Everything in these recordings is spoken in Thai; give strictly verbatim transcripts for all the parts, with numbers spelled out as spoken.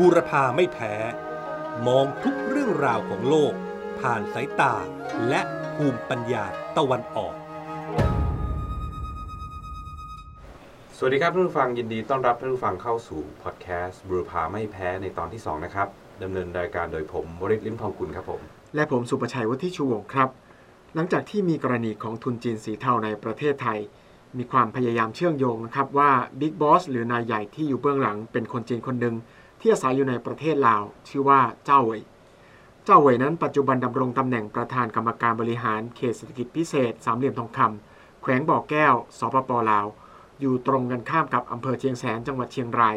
บูรพาไม่แพ้มองทุกเรื่องราวของโลกผ่านสายตาและภูมิปัญญาตะวันออกสวัสดีครับท่านผู้ฟังยินดีต้อนรับท่านผู้ฟังเข้าสู่พอดแคสต์บูรพาไม่แพ้ในตอนที่สองนะครับดำเนินรายการโดยผมวริศ ลิ้มทองกุลครับผมและผมสุประชัย วัฒนิชวงศ์ครับหลังจากที่มีกรณีของทุนจีนสีเทาในประเทศไทยมีความพยายามเชื่อมโยงนะครับว่าบิ๊กบอสหรือนายใหญ่ที่อยู่เบื้องหลังเป็นคนจีนคนหนึ่งที่อาศัยอยู่ในประเทศลาวชื่อว่าเจ้าเหวยเจ้าเหวยนั้นปัจจุบันดำรงตำแหน่งประธานกรรมการบริหารเขตเศรษฐกิจพิเศษสามเหลี่ยมทองคำแขวงบ่อแก้วสปป.ลาวอยู่ตรงกันข้ามกับอำเภอเชียงแสนจังหวัดเชียงราย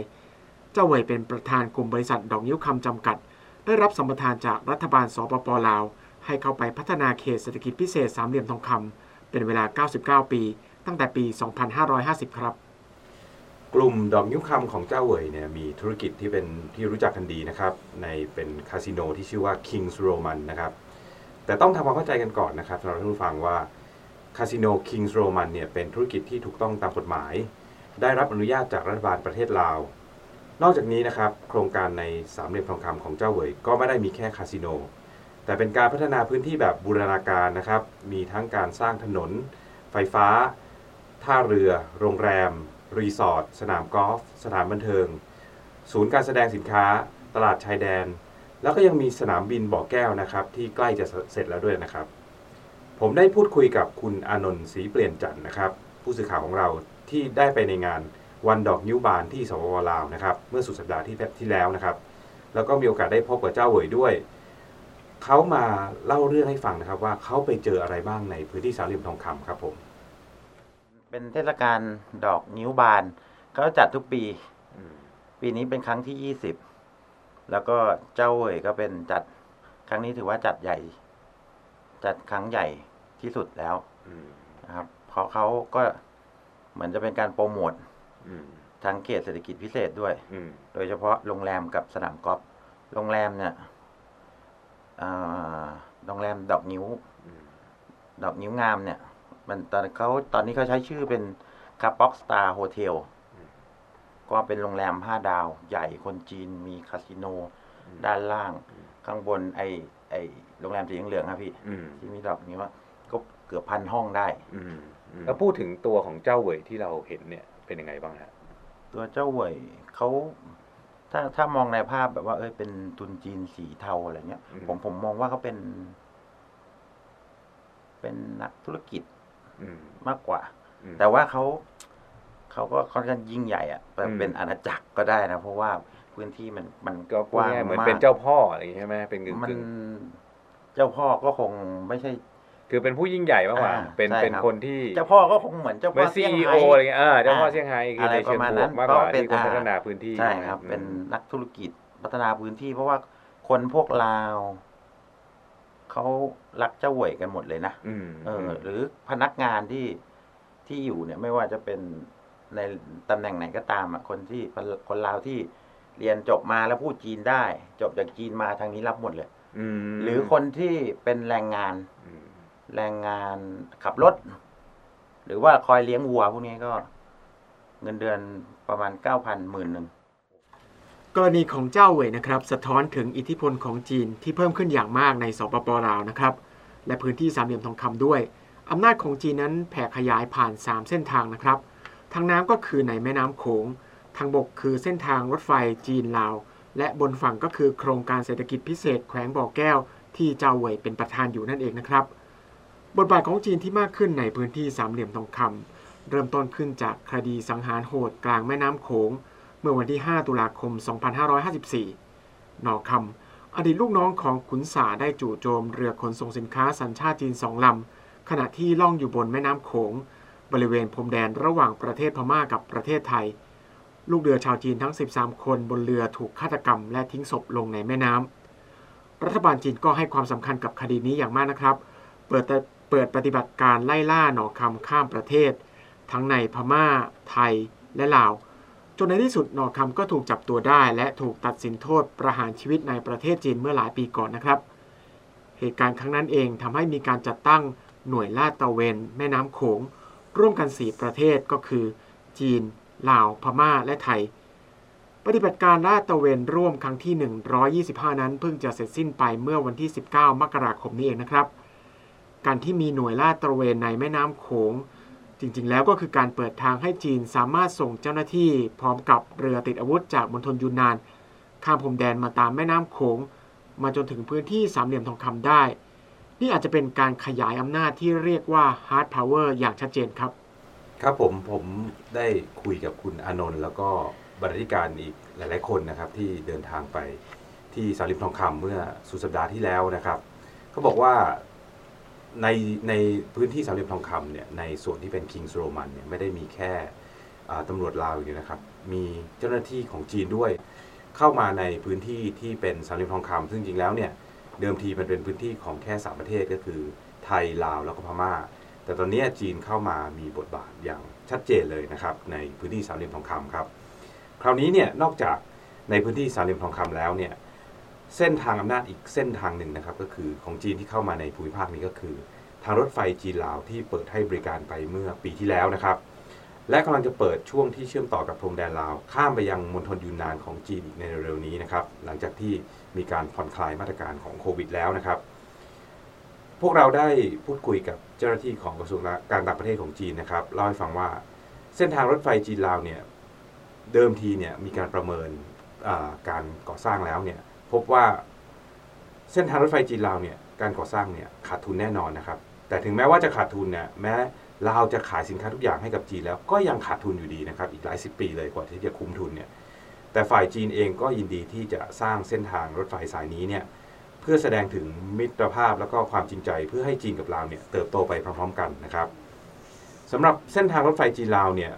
เจ้าเหวยเป็นประธานกลุ่มบริษัทดอกนิ้วคำจำกัดได้รับสัมปทานจากรัฐบาลสปป.ลาวให้เข้าไปพัฒนาเขตเศรษฐกิจพิเศษสามเหลี่ยมทองคำเป็นเวลาเก้าสิบเก้าปีตั้งแต่ปีสองพันห้าร้อยห้าสิบครับกลุ่มดอกนิ้วคำของเจ้าเหวยเนี่ยมีธุรกิจที่เป็นที่รู้จักกันดีนะครับในเป็นคาสิโนที่ชื่อว่า Kings Roman นะครับแต่ต้องทำความเข้าใจกันก่อนนะครับสำหรับท่านผู้ฟังว่าคาสิโน Kings Roman เนี่ยเป็นธุรกิจที่ถูกต้องตามกฎหมายได้รับอนุญาตจากรัฐบาลประเทศลาวนอกจากนี้นะครับโครงการในสามเหลี่ยมทองคำของเจ้าเหวยก็ไม่ได้มีแค่คาสิโนแต่เป็นการพัฒนาพื้นที่แบบบูรณาการนะครับมีทั้งการสร้างถนนไฟฟ้าท่าเรือโรงแรมรีสอร์ทสนามกอล์ฟสถานบันเทิงศูนย์การแสดงสินค้าตลาดชายแดนแล้วก็ยังมีสนามบินบ่อแก้วนะครับที่ใกล้จะเสร็จแล้วด้วยนะครับผมได้พูดคุยกับคุณอานนท์ศรีเปลี่ยนจันทร์นะครับผู้สื่อข่าวของเราที่ได้ไปในงานวันดอกนิ้วบานที่สปป.ลาวนะครับเมื่อสุดสัปดาห์ที่ที่แล้วนะครับแล้วก็มีโอกาสได้พบกับเจ้าเหวยด้วยเขามาเล่าเรื่องให้ฟังนะครับว่าเขาไปเจออะไรบ้างในพื้นที่สามเหลี่ยมทองคำครับผมเป็นเทศกาลดอกนิ้วบานเขาจัดทุกปีปีนี้เป็นครั้งที่ยี่สิบแล้วก็เจ้าเหวยก็เป็นจัดครั้งนี้ถือว่าจัดใหญ่จัดครั้งใหญ่ที่สุดแล้วนะครับเพราะเขาก็เหมือนจะเป็นการโปรโมททั้งเขตเศรษฐกิจพิเศษด้วยโดยเฉพาะโรงแรมกับสนามกอล์ฟโรงแรมเนี่ยโรงแรมดอกนิ้วดอกนิ้วงามเนี่ยมันตอนเขาตอนนี้เขาใช้ชื่อเป็นคาป็อกสตาร์โฮเทลก็เป็นโรงแรมห้าดาวใหญ่คนจีนมีคาสิโนด้านล่างข้างบนไอไอโรงแรมสีเหลืองครับพี่ที่มีดอกนี้ว่าก็เกือบพันห้องได้แล้วพูดถึงตัวของเจ้าเหวยที่เราเห็นเนี่ยเป็นยังไงบ้างฮะตัวเจ้าเหวยเขาถ้าถ้ามองในภาพแบบว่าเอ้ยเป็นทุนจีนสีเทาอะไรเงี้ยผมผมมองว่าเขาเป็นเป็นนักธุรกิจมากกว่าแต่ว่าเขาเขาก็ค่อนข้างยิ่งใหญ่อ่ะเป็นอาณาจักรก็ได้นะเพราะว่าพื้นที่มันมันก็กว้างมากเหมือนเป็นเจ้าพ่ออะไรอย่างงี้ใช่มั้ยเป็นกึ่งมันเจ้าพ่อก็คงไม่ใช่คือเป็นผู้ยิ่งใหญ่มากกว่าเป็นเป็นคนที่เจ้าพ่อก็คงเหมือนเจ้าพ่อเซี่ยงไฮ้อะไรเงี้ยเออเจ้าพ่อเซี่ยงไฮ้คือในเชิงบวกมากกว่าที่คนพัฒนาพื้นที่ใช่ครับเป็นนักธุรกิจพัฒนาพื้นที่เพราะว่าคนพวกลาวเขารักเจ้าเหวยกันหมดเลยนะเออหรือพนักงานที่ที่อยู่เนี่ยไม่ว่าจะเป็นในตำแหน่งไหนก็ตามอ่ะคนที่คนลาวที่เรียนจบมาแล้วพูดจีนได้จบจากจีนมาทางนี้รับหมดเลยหรือคนที่เป็นแรงงานแรงงานขับรถหรือว่าคอยเลี้ยงวัวพวกนี้ก็เงินเดือนประมาณ เก้าพัน หมื่นนึงกรณีของเจ้าเหวยนะครับสะท้อนถึงอิทธิพลของจีนที่เพิ่มขึ้นอย่างมากในสปป.ลาวนะครับและพื้นที่สามเหลี่ยมทองคำด้วยอำนาจของจีนนั้นแผ่ขยายผ่านสามเส้นทางนะครับทางน้ำก็คือในแม่น้ำโขงทางบกคือเส้นทางรถไฟจีนลาวและบนฝั่งก็คือโครงการเศรษฐกิจพิเศษแขวงบ่อแก้วที่เจ้าเหวยเป็นประธานอยู่นั่นเองนะครับบทบาทของจีนที่มากขึ้นในพื้นที่สามเหลี่ยมทองคำเริ่มต้นขึ้นจากคดีสังหารโหดกลางแม่น้ำโขงเมื่อวันที่ห้าตุลาคมสองพันห้าร้อยห้าสิบสี่นอคำอดีตลูกน้องของขุนสาได้จู่โจมเรือขนส่งสินค้าสัญชาติจีนสองลำขณะที่ล่องอยู่บนแม่น้ำโขงบริเวณพรมแดนระหว่างประเทศพม่ากับประเทศไทยลูกเรือชาวจีนทั้งสิบสามคนบนเรือถูกฆาตกรรมและทิ้งศพลงในแม่น้ำรัฐบาลจีนก็ให้ความสำคัญกับคดีนี้อย่างมากนะครับเปิดเปิดปฏิบัติการไล่ล่าหนอคำข้ามประเทศทั้งในพม่าไทยและลาวจนในที่สุดหนอคำก็ถูกจับตัวได้และถูกตัดสินโทษประหารชีวิตในประเทศจีนเมื่อหลายปีก่อนนะครับเหตุการณ์ครั้งนั้นเองทำให้มีการจัดตั้งหน่วยลาดตระเวนแม่น้ำโขงร่วมกันสี่ประเทศก็คือจีนลาวพม่าและไทยป ปฏิบัติการลาดตระเวนร่วมครั้งที่หนึ่งร้อยยี่สิบห้านั้นเพิ่งจะเสร็จสิ้นไปเมื่อวันที่สิบเก้ามกราคมนี้เองนะครับการที่มีหน่วยลาดตระเวนในแม่น้ำโขงจริงๆแล้วก็คือการเปิดทางให้จีนสามารถส่งเจ้าหน้าที่พร้อมกับเรือติดอาวุธจากมณฑลยูนนานข้ามพรมแดนมาตามแม่น้ำโขงมาจนถึงพื้นที่สามเหลี่ยมทองคำได้นี่อาจจะเป็นการขยายอำนาจที่เรียกว่า hard power อย่างชัดเจนครับครับผมผมได้คุยกับคุณอานนท์แล้วก็บรรณาธิการอีกหลายๆคนนะครับที่เดินทางไปที่สามเหลี่ยมทองคำเมื่อสุดสัปดาห์ที่แล้วนะครับเขาบอกว่าในในพื้นที่สามเหลี่ยมทองคำเนี่ยในส่วนที่เป็น Kings Roman เนี่ยไม่ได้มีแค่ตำรวจลาวอยู่นะครับมีเจ้าหน้าที่ของจีนด้วยเข้ามาในพื้นที่ที่เป็นสามเหลี่ยมทองคำซึ่งจริงแล้วเนี่ยเดิมทีมันเป็นพื้นที่ของแค่สามประเทศก็คือไทยลาวแล้วก็พม่าแต่ตอนนี้จีนเข้ามามีบทบาทอย่างชัดเจนเลยนะครับในพื้นที่สามเหลี่ยมทองคำครับคราวนี้เนี่ยนอกจากในพื้นที่สามเหลี่ยมทองคำแล้วเนี่ยเส้นทางอำนาจอีกเส้นทางหนึ่งนะครับก็คือของจีนที่เข้ามาในภูมิภาคนี้ก็คือทางรถไฟจีนลาวที่เปิดให้บริการไปเมื่อปีที่แล้วนะครับและกำลังจะเปิดช่วงที่เชื่อมต่อกับพรมแดนลาวข้ามไปยังมณฑลยูนนานของจีนอีกในเร็วๆนี้นะครับหลังจากที่มีการผ่อนคลายมาตรการของโควิดแล้วนะครับพวกเราได้พูดคุยกับเจ้าหน้าที่ของกระทรวงการต่างประเทศของจีนนะครับเล่าให้ฟังว่าเส้นทางรถไฟจีนลาวเนี่ยเดิมทีเนี่ยมีการประเมินการก่อสร้างแล้วเนี่ยพบว่าเส้นทางรถไฟจีนลาวเนี่ยการก่อสร้างเนี่ยขาดทุนแน่นอนนะครับแต่ถึงแม้ว่าจะขาดทุนเนี่ยแม้ลาวจะขายสินค้าทุกอย่างให้กับจีนแล้วก็ยังขาดทุนอยู่ดีนะครับอีกหลายสิบปีเลยกว่าที่จะคุ้มทุนเนี่ยแต่ฝ่ายจีนเองก็ยินดีที่จะสร้างเส้นทางรถไฟสายนี้เนี่ยเพื่อแสดงถึงมิตรภาพแล้วก็ความจริงใจเพื่อให้จีนกับลาวเนี่ยเติบโตไปพร้อมๆกันนะครับสำหรับเส้นทางรถไฟจีนลาวเนี่ย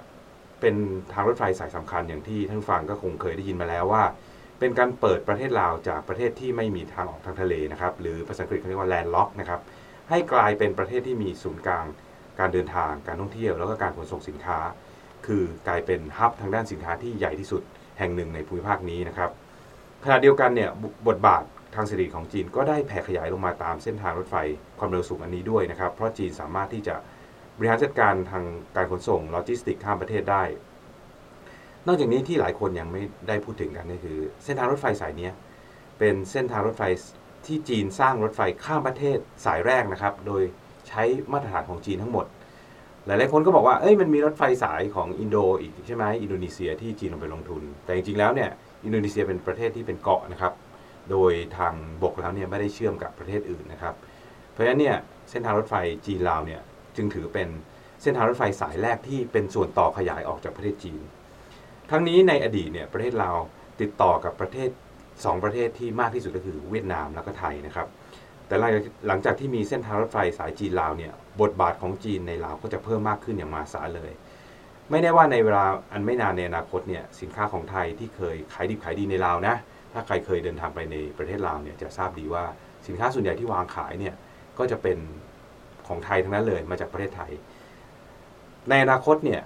เป็นทางรถไฟสายสำคัญอย่างที่ท่านฟังก็คงเคยได้ยินมาแล้วว่าเป็นการเปิดประเทศลาวจากประเทศที่ไม่มีทางออกทางทะเลนะครับหรือภาษาอังกฤษเรียกว่าแลนด์ล็อกนะครับให้กลายเป็นประเทศที่มีศูนย์กลางการเดินทางการท่องเที่ยวแล้วก็การขนส่งสินค้าคือกลายเป็นฮับทางด้านสินค้าที่ใหญ่ที่สุดแห่งหนึ่งในภูมิภาคนี้นะครับขณะเดียวกันเนี่ยบทบาททางเศรษฐกิจของจีนก็ได้แผ่ขยายลงมาตามเส้นทางรถไฟความเร็วสูงอันนี้ด้วยนะครับเพราะจีนสามารถที่จะบริหารจัดการทางการขนส่งโลจิสติกส์ข้ามประเทศได้นอกจากนี้ที่หลายคนยังไม่ได้พูดถึงกันก็คือเส้นทางรถไฟสายนี้เป็นเส้นทางรถไฟที่จีนสร้างรถไฟข้ามประเทศสายแรกนะครับโดยใช้มาตรฐานของจีนทั้งหมดหลายๆคนก็บอกว่าเอ้ยมันมีรถไฟสายของอินโดอีกใช่ไหมอินโดนีเซียที่จีนลงไปลงทุนแต่จริงๆแล้วเนี่ยอินโดนีเซียเป็นประเทศที่เป็นเกาะนะครับโดยทางบกแล้วเนี่ยไม่ได้เชื่อมกับประเทศอื่นนะครับเพราะฉะนั้นเนี่ยเส้นทางรถไฟจีนลาวเนี่ยจึงถือเป็นเส้นทางรถไฟสายแรกที่เป็นส่วนต่อขยายออกจากประเทศจีนทั้งนี้ในอดีตเนี่ยประเทศลาวติดต่อกับประเทศสองประเทศที่มากที่สุดก็คือเวียดนามแล้วก็ไทยนะครับแต่หลังจากที่มีเส้นทางรถไฟสายจีนลาวเนี่ยบทบาทของจีนในลาวก็จะเพิ่มมากขึ้นอย่างมหาศาลเลยไม่แน่ว่าในเวลาอันไม่นานในอนาคตเนี่ยสินค้าของไทยที่เคยขายดิบขายดีในลาวนะถ้าใครเคยเดินทางไปในประเทศลาวเนี่ยจะทราบดีว่าสินค้าส่วนใหญ่ที่วางขายเนี่ยก็จะเป็นของไทยทั้งนั้นเลยมาจากประเทศไทยในอนาคตเนี่ย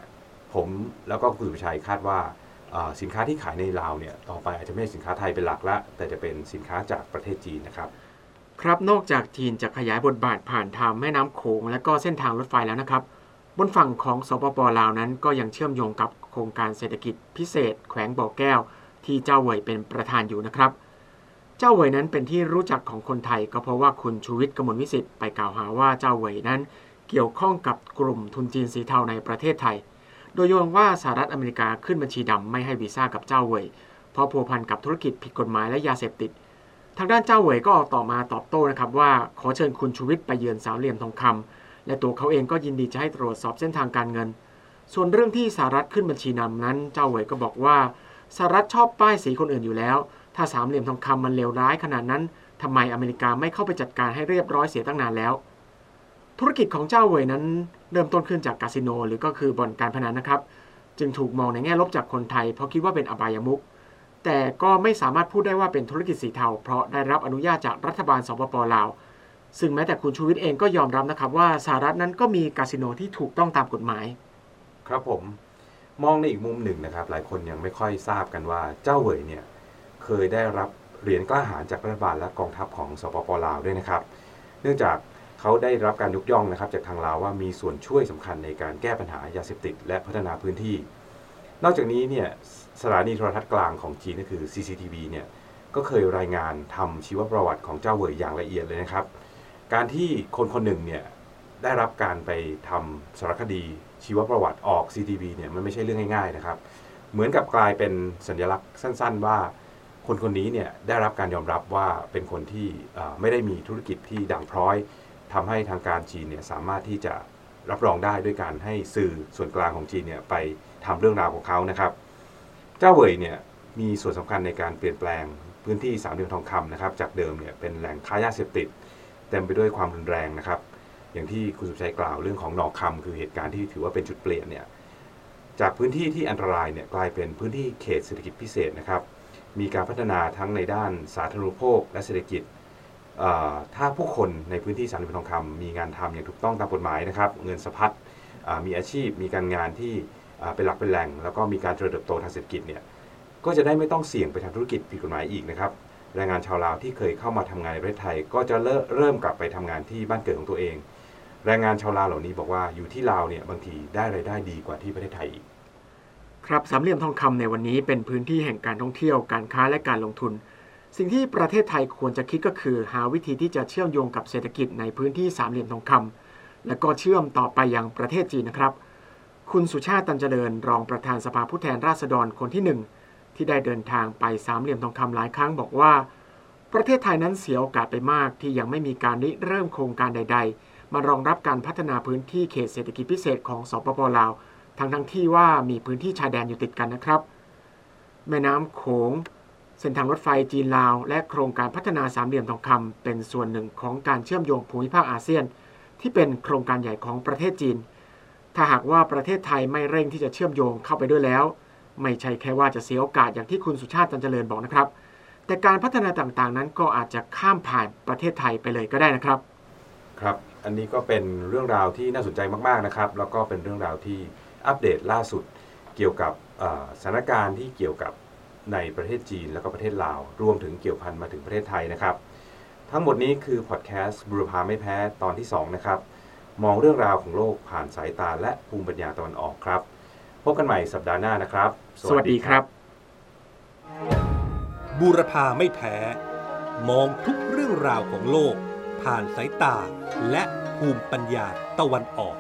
ผมแล้วก็คุณสุชัยคาดว่าสินค้าที่ขายในลาวเนี่ยต่อไปอาจจะไม่ใช่สินค้าไทยเป็นหลักละแต่จะเป็นสินค้าจากประเทศจีนนะครับครับนอกจากจีนจะขยายบทบาทผ่านทางแม่น้ำโขงและก็เส้นทางรถไฟแล้วนะครับบนฝั่งของสปป.ลาวนั้นก็ยังเชื่อมโยงกับโครงการเศรษฐกิจพิเศษแขวงบ่อแก้วที่เจ้าเหวยเป็นประธานอยู่นะครับเจ้าเหวยนั้นเป็นที่รู้จักของคนไทยก็เพราะว่าคุณชูวิทย์กมลวิศิษฐ์ไปกล่าวหาว่าเจ้าเหวยนั้นเกี่ยวข้องกับกลุ่มทุนจีนสีเทาในประเทศไทยโดยโยงว่าสหรัฐอเมริกาขึ้นบัญชีดำไม่ให้วีซ่ากับเจ้าเหวยเพราะพัวพันกับธุรกิจผิดกฎหมายและยาเสพติดทางด้านเจ้าเหวยก็ออกต่อมาตอบโต้นะครับว่าขอเชิญคุณชูวิทย์ไปเยือนสามเหลี่ยมทองคำและตัวเขาเองก็ยินดีจะให้ตรวจสอบเส้นทางการเงินส่วนเรื่องที่สหรัฐขึ้นบัญชีนำนั้นเจ้าเหวยก็บอกว่าสหรัฐชอบป้ายสีคนอื่นอยู่แล้วถ้าสามเหลี่ยมทองคำมันเลวร้ายขนาดนั้นทำไมอเมริกาไม่เข้าไปจัดการให้เรียบร้อยเสียตั้งนานแล้วธุรกิจของเจ้าเหวยนั้นเริ่มต้นขึ้นจากคาสิโนหรือก็คือบ่อนการพนันนะครับจึงถูกมองในแง่ลบจากคนไทยเพราะคิดว่าเป็นอบายมุขแต่ก็ไม่สามารถพูดได้ว่าเป็นธุรกิจสีเทาเพราะได้รับอนุญาตจากรัฐบาลสปป.ลาวซึ่งแม้แต่คุณชูวิทย์เองก็ยอมรับนะครับว่าสหรัฐนั้นก็มีคาสิโนที่ถูกต้องตามกฎหมายครับผมมองในอีกมุมหนึ่งนะครับหลายคนยังไม่ค่อยทราบกันว่าเจ้าเหวยเนี่ยเคยได้รับเหรียญกล้าหาญจากรัฐบาลและกองทัพของสปป.ลาวด้วยนะครับเนื่องจากเขาได้รับการยกย่องนะครับจากทางลาวว่ามีส่วนช่วยสำคัญในการแก้ปัญหายาเสพติดและพัฒนาพื้นที่นอกจากนี้เนี่ย สถานีโทรทัศน์กลางของจีนก็คือ ซี ซี ที วี เนี่ยก็เคยรายงานทำชีวประวัติของเจ้าเหวยอย่างละเอียดเลยนะครับการที่คนคนหนึ่งเนี่ยได้รับการไปทำสารคดีชีวประวัติออก ซี ซี ที วี เนี่ยมันไม่ใช่เรื่องง่ายๆนะครับเหมือนกับกลายเป็นสัญลักษณ์สั้นๆว่าคนคนนี้เนี่ยได้รับการยอมรับว่าเป็นคนที่ไม่ได้มีธุรกิจที่ด่างพร้อยทำให้ทางการจีนเนี่ยสามารถที่จะรับรองได้ด้วยการให้สื่อส่วนกลางของจีนเนี่ยไปทำเรื่องราวของเขานะครับเจ้าเหวยเนี่ยมีส่วนสำคัญในการเปลี่ยนแปลงพื้นที่สามเหลี่ยมทองคำนะครับจากเดิมเนี่ยเป็นแหล่งค้ายาเสพติดเต็มไปด้วยความรุนแรงนะครับอย่างที่คุณสุชัยกล่าวเรื่องของหนองคำคือเหตุการณ์ที่ถือว่าเป็นจุดเปลี่ยนเนี่ยจากพื้นที่ที่อันตรายเนี่ยกลายเป็นพื้นที่เขตเศรษฐกิจพิเศษนะครับมีการพัฒนาทั้งในด้านสาธารณูปโภคและเศรษฐกิจถ้าผู้คนในพื้นที่สามเหลี่ยมทองคำมีงานทำอย่างถูกต้องตามกฎหมายนะครับเงินสะพัดมีอาชีพมีการงานที่เป็นหลักเป็นแหล่งแล้วก็มีการเจริญเติบโตทางเศรษฐกิจเนี่ยก็จะได้ไม่ต้องเสี่ยงไปทำธุรกิจผิดกฎหมายอีกนะครับแรงงานชาวลาวที่เคยเข้ามาทำงานในประเทศไทยก็จะเริ่มกลับไปทำงานที่บ้านเกิดของตัวเองแรงงานชาวลาวเหล่านี้บอกว่าอยู่ที่ลาวเนี่ยบางทีได้รายได้ดีกว่าที่ประเทศไทยอีกครับสามเหลี่ยมทองคำในวันนี้เป็นพื้นที่แห่งการท่องเที่ยวการค้าและการลงทุนสิ่งที่ประเทศไทยควรจะคิดก็คือหาวิธีที่จะเชื่อมโยงกับเศรษฐกิจในพื้นที่สามเหลี่ยมทองคำและก็เชื่อมต่อไปยังประเทศจีนนะครับคุณสุชาติตันเจริญรองประธานสภาผู้แทนราษฎรคนที่หนึ่งที่ได้เดินทางไปสามเหลี่ยมทองคำหลายครั้งบอกว่าประเทศไทยนั้นเสียโอกาสไปมากที่ยังไม่มีการริเริ่มโครงการใดๆมารองรับการพัฒนาพื้นที่เขตเศรษฐกิจพิเศษของสปป.ลาวทั้งทั้งที่ว่ามีพื้นที่ชายแดนอยู่ติดกันนะครับแม่น้ำโขงเส้นทางรถไฟจีนลาวและโครงการพัฒนาสามเหลี่ยมทองคำเป็นส่วนหนึ่งของการเชื่อมโยงภูมิภาคอาเซียนที่เป็นโครงการใหญ่ของประเทศจีนถ้าหากว่าประเทศไทยไม่เร่งที่จะเชื่อมโยงเข้าไปด้วยแล้วไม่ใช่แค่ว่าจะเสียโอกาสอย่างที่คุณสุชาติตันเจริญบอกนะครับแต่การพัฒนาต่างๆนั้นก็อาจจะข้ามผ่านประเทศไทยไปเลยก็ได้นะครับครับอันนี้ก็เป็นเรื่องราวที่น่าสนใจมากๆนะครับแล้วก็เป็นเรื่องราวที่อัปเดตล่าสุดเกี่ยวกับสถานการณ์ที่เกี่ยวกับในประเทศจีนแล้วก็ประเทศลาวรวมถึงเกี่ยวพันมาถึงประเทศไทยนะครับทั้งหมดนี้คือพอดแคสต์บุรพาไม่แพ้ตอนที่สองนะครับมองเรื่องราวของโลกผ่านสายตาและภูมิปัญญาตะวันออกครับพบกันใหม่สัปดาห์หน้านะครับสวัสดีครับบูรพาไม่แพ้มองทุกเรื่องราวของโลกผ่านสายตาและภูมิปัญญาตะวันออก